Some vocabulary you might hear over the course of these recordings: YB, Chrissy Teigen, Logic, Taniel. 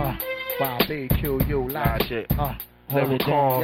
YB, Logic, lyrical,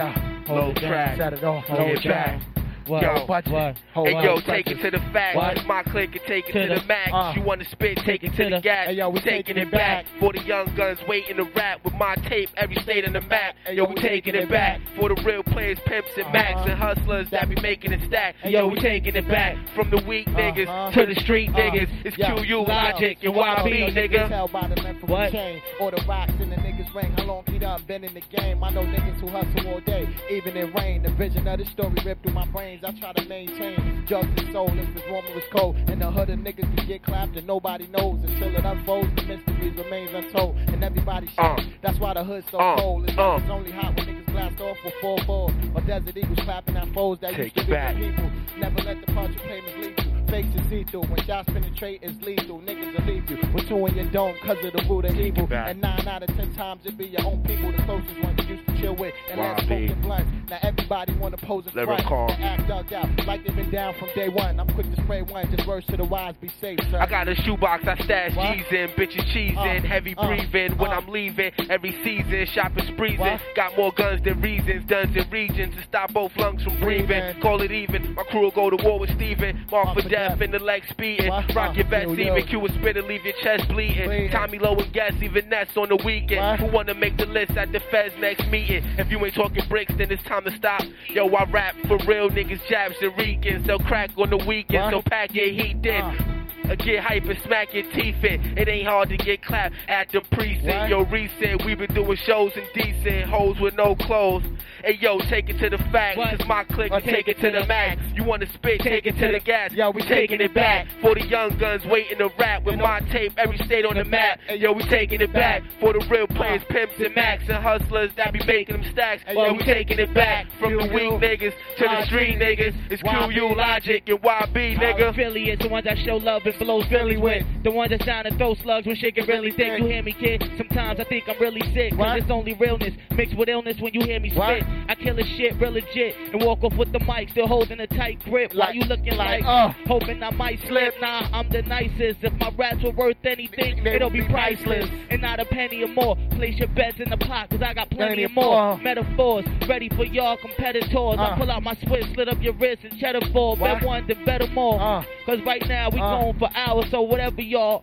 low track, get back. What, yo, budget. What, hey, yo, take it to the facts. What? My click and take it to the max. You want to spit, take it to the gas. Hey, yo, we taking it back. For the young guns waiting to rap. With my tape, every state in the map. Hey, yo, we taking it back. For the real players, pimps and max and hustlers that be making it stack. Hey, yo, we taking it back. From the weak niggas to the street niggas. It's QU, Logic, and YB, nigga. What? Or the rocks in the niggas ring. How long he done been in the game? I know niggas who hustle all day. Even in rain, the vision of the story ripped through my brain. I try to maintain jugs and soul if it's warm or it's cold. And the hood of niggas can get clapped and nobody knows. Until it unfolds, the mysteries remains untold. And everybdy's shocked. That's why the hood's so cold. It's only hot when niggas blast off with full balls. Or Desert Eagles clapping at foes that used to be people. Never let the partial payment leave you. Fakes to see through. When shots penetrate, it's lethal. Niggas will leave you with two in your dome because of the root of evil. And 9 out of 10 times it be your own people, the closest ones you used to chill with. And that's smoking blunts. Now everybody want to pose a front. Dug out like they've been down from day one. I'm quick to spray one, just words to the wise, be safe, sir. I got a shoebox, I stash G's in, bitches cheese in, heavy breathing when I'm leaving. Every season, shopping spreezing. Got more guns than reasons, guns and regions to stop both lungs from breathing. Call it even, my crew will go to war with Steven. Mark for death, in the legs speeding. Rock your vest even, Q will spit and leave your chest bleeding. Tommy Lowe and Guess, even that's on the weekend. Who wanna make the list at the Fed's next meeting? If you ain't talking bricks, then it's time to stop. Yo, I rap for real, nigga. Jabs and reekins, they'll crack on the weekends, so pack your heat in. Get hype and smack your teeth in. It ain't hard to get clapped at the precinct. Yo, recent, we been doing shows and decent hoes with no clothes. Hey, yo, take it to the facts. Cause my click and take it to the max. You wanna spit, take it to the gas. Yo, we taking it back. For the young guns waiting to rap. With my tape, every state on the map. And yo, we taking it back. For the real players, pimps and max and hustlers that be making them stacks. Yo, we taking it back. From the weak niggas to the street niggas. It's QU, Logic, and YB, nigga. Philly is the ones that show love and blows really with. The ones that sound and throw slugs when shit get really thick. You hear me, kid? Sometimes I think I'm really sick. Cause it's only realness mixed with illness when you hear me spit. I kill a shit real legit and walk off with the mic, still holding a tight grip. Why you looking like hoping I might slip? Nah, I'm the nicest. If my raps were worth anything, it'll be priceless. And not a penny or more. Place your bets in the pot, cause I got plenty of more metaphors ready for y'all competitors. I pull out my switch, slit up your wrist and cheddar fall. Bet one, then bet them all. Cause right now we going for hours, so whatever y'all.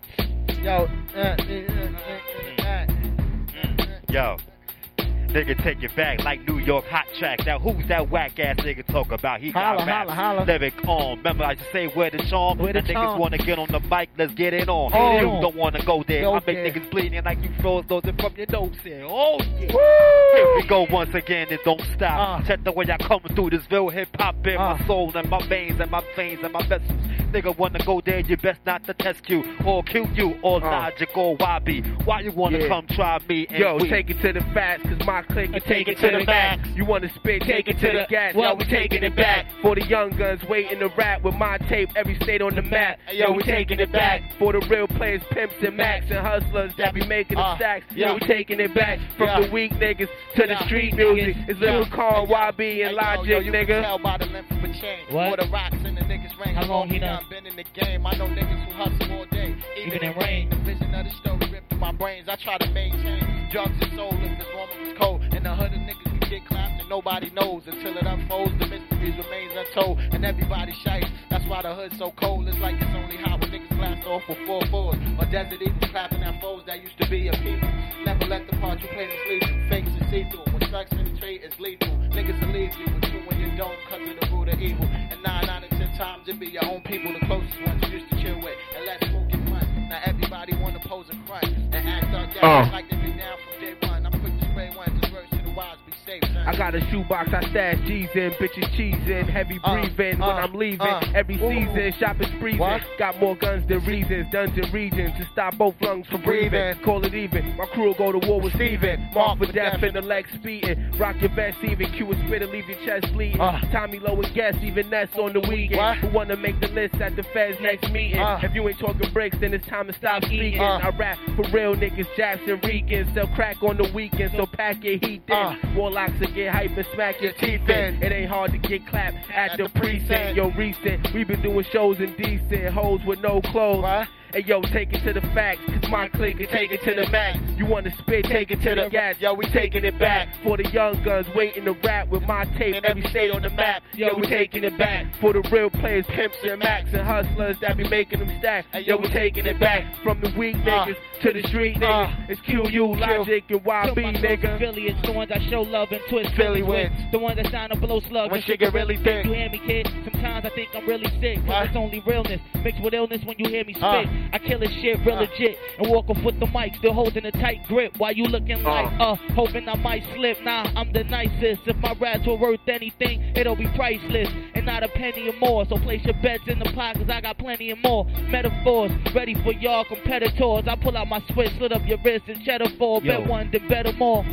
Yo, yo. Nigga, take it back like New York hot tracks. Now who's that whack ass nigga talk about? He got raps, lyric on. Remember I used to say where the charm. The niggas wanna get on the mic, let's get it on. You don't wanna go there. I make niggas bleeding like you froze those in from your nose. Oh yeah. Woo! Here we go once again, it don't stop. Check the way I come through this real hip hop in my soul and my veins and my veins and my vessels. Nigga wanna go there, you best not to test Q or kill you or Logic or YB. Why you wanna come try me? And yo, take it to the facts, cause my click and take it to the max. You wanna spit, take it to the gas. Yo, we taking it back. For the young guns waiting to rap. With my tape, every state on the map. Yo, we taking it back. For the real players, pimps and max and hustlers that be making the stacks. Yo, we taking it back. From the weak niggas to the street music. It's Lil Carl, YB, and Logic, yo, you nigga. Can tell by the length of a chain. What? Or the rocks in the niggas ring. How long he done? Been in the game, I know niggas who hustle all day. Even in rain, the vision of the story ripped through my brains. I try to maintain drugs and soul if this woman was cold. And the hood of niggas can get clapped and nobody knows. Until it unfolds, the mysteries remains untold. And everybody shites, that's why the hood's so cold. It's like it's only hot when niggas blast off with full force. Or Desert Eagles clapping at foes that used to be a people. Never let the part you play to sleep. Fakes and see through. When drugs penetrate, it's lethal. Niggas will leave you with you when you don't, cause of the root of evil. And 9 out of 10 times it be your own people, the closest ones you used to chill with. And let's smoke and run. Now everybody wanna pose and front and act up down like they been down from day one. I'm quick to spray one, just words to the wise, be safe, son. I got a shoebox, I stash G's in, bitches cheese in, heavy breathing when I'm leaving. Every season, shopping spreezing. Got more guns than reasons, guns and regions to stop both lungs from breathing. Call it even, my crew will go to war with Steven. Mark for death and the legs speeding. Rock your vest even, Q and spit and leave your chest bleeding. Tommy Lowe and Guess, even that's on the weekend. Who wanna make the list at the Fed's next meeting? If you ain't talking bricks, then it's time to stop speaking. I rap for real niggas, jabs and reekins. They'll crack on the weekends, so pack your heat in. Warlocks will get hype and smack your teeth in. It ain't hard to get clapped at the precinct. Yo, recent, we been doing shows and decent hoes with no clothes. Hey yo, take it to the facts, cause my clique can take it to the max. You wanna spit, take it to the gas, yo, we taking it back. For the young guns waiting to rap with my tape and every state on the map, yo, we taking it back. For the real players, pimps and max and hustlers that be making them stack, yo, we taking it back. From the weak niggas to the street niggas, it's QU, Logic, and YB, nigga. Philly, it's the ones I show love and twist. Philly wins. The ones that sign up blow slug. When shit get really thick. You hear me, kid? Sometimes I think I'm really sick. It's only realness mixed with illness when you hear me spit. I kill this shit real legit and walk off with the mic, still holding a tight grip. While you looking like, hoping I might slip. Nah, I'm the nicest. If my raps were worth anything, it'll be priceless and not a penny or more. So place your bets in the pot, cause I got plenty and more metaphors ready for y'all competitors. I pull out my switch, slit up your wrist and cheddar for bet one, then better more.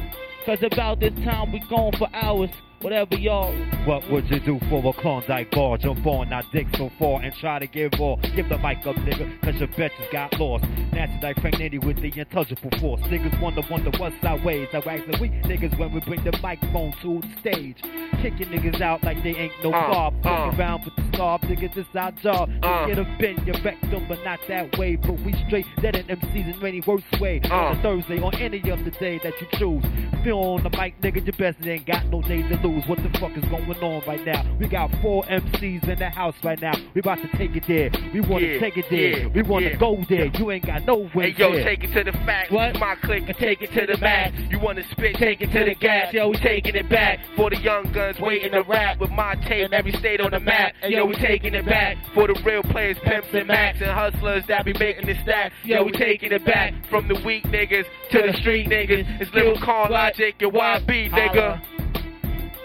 Cause about this time we gone for hours. Whatever y'all. What would you do for a Klondike bar? Jump on, I dig so far and try to give all. Give the mic up, nigga, cause your bitches got lost. Nasty like Frank Nitty with the untouchable force. Niggas wonder what's our ways. I wax the weak niggas when we bring the microphone to the stage. Kicking niggas out like they ain't no car. Fucking around with the starve, niggas, this our job. Get a bend, your rectum, but not that way. But we straight, that an MC's in any worse way. On a Thursday, on any other day that you choose. Feel on the mic, nigga, your best, ain't got no day to lose. What the fuck is going on right now? We got 4 MCs in the house right now. We about to take it there. We want to take it there. We want to go there. You ain't got nowhere. Hey, yo, take it to the facts. What? My click and take it to the max. You want to spit? Take it to the gas. Yo, we taking it back. For the young guns waiting to rap with my tape and every state on the map. Yo, we taking it back. For the real players, pimps and max and hustlers that be making the stack. Yo, we taking it back. From the weak niggas to the street niggas. It's Lil Con, Logic, and YB, nigga.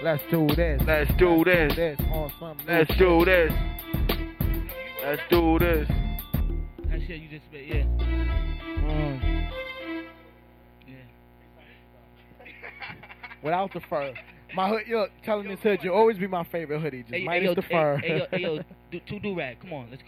Let's do this. Let's do this. Let's do this. Let's do this. That shit you just spit, Without the fur. My hood, yo, telling this hood, you'll always be my favorite hoodie. Just minus the fur. Hey, yo, two do rag. Come on, let's go.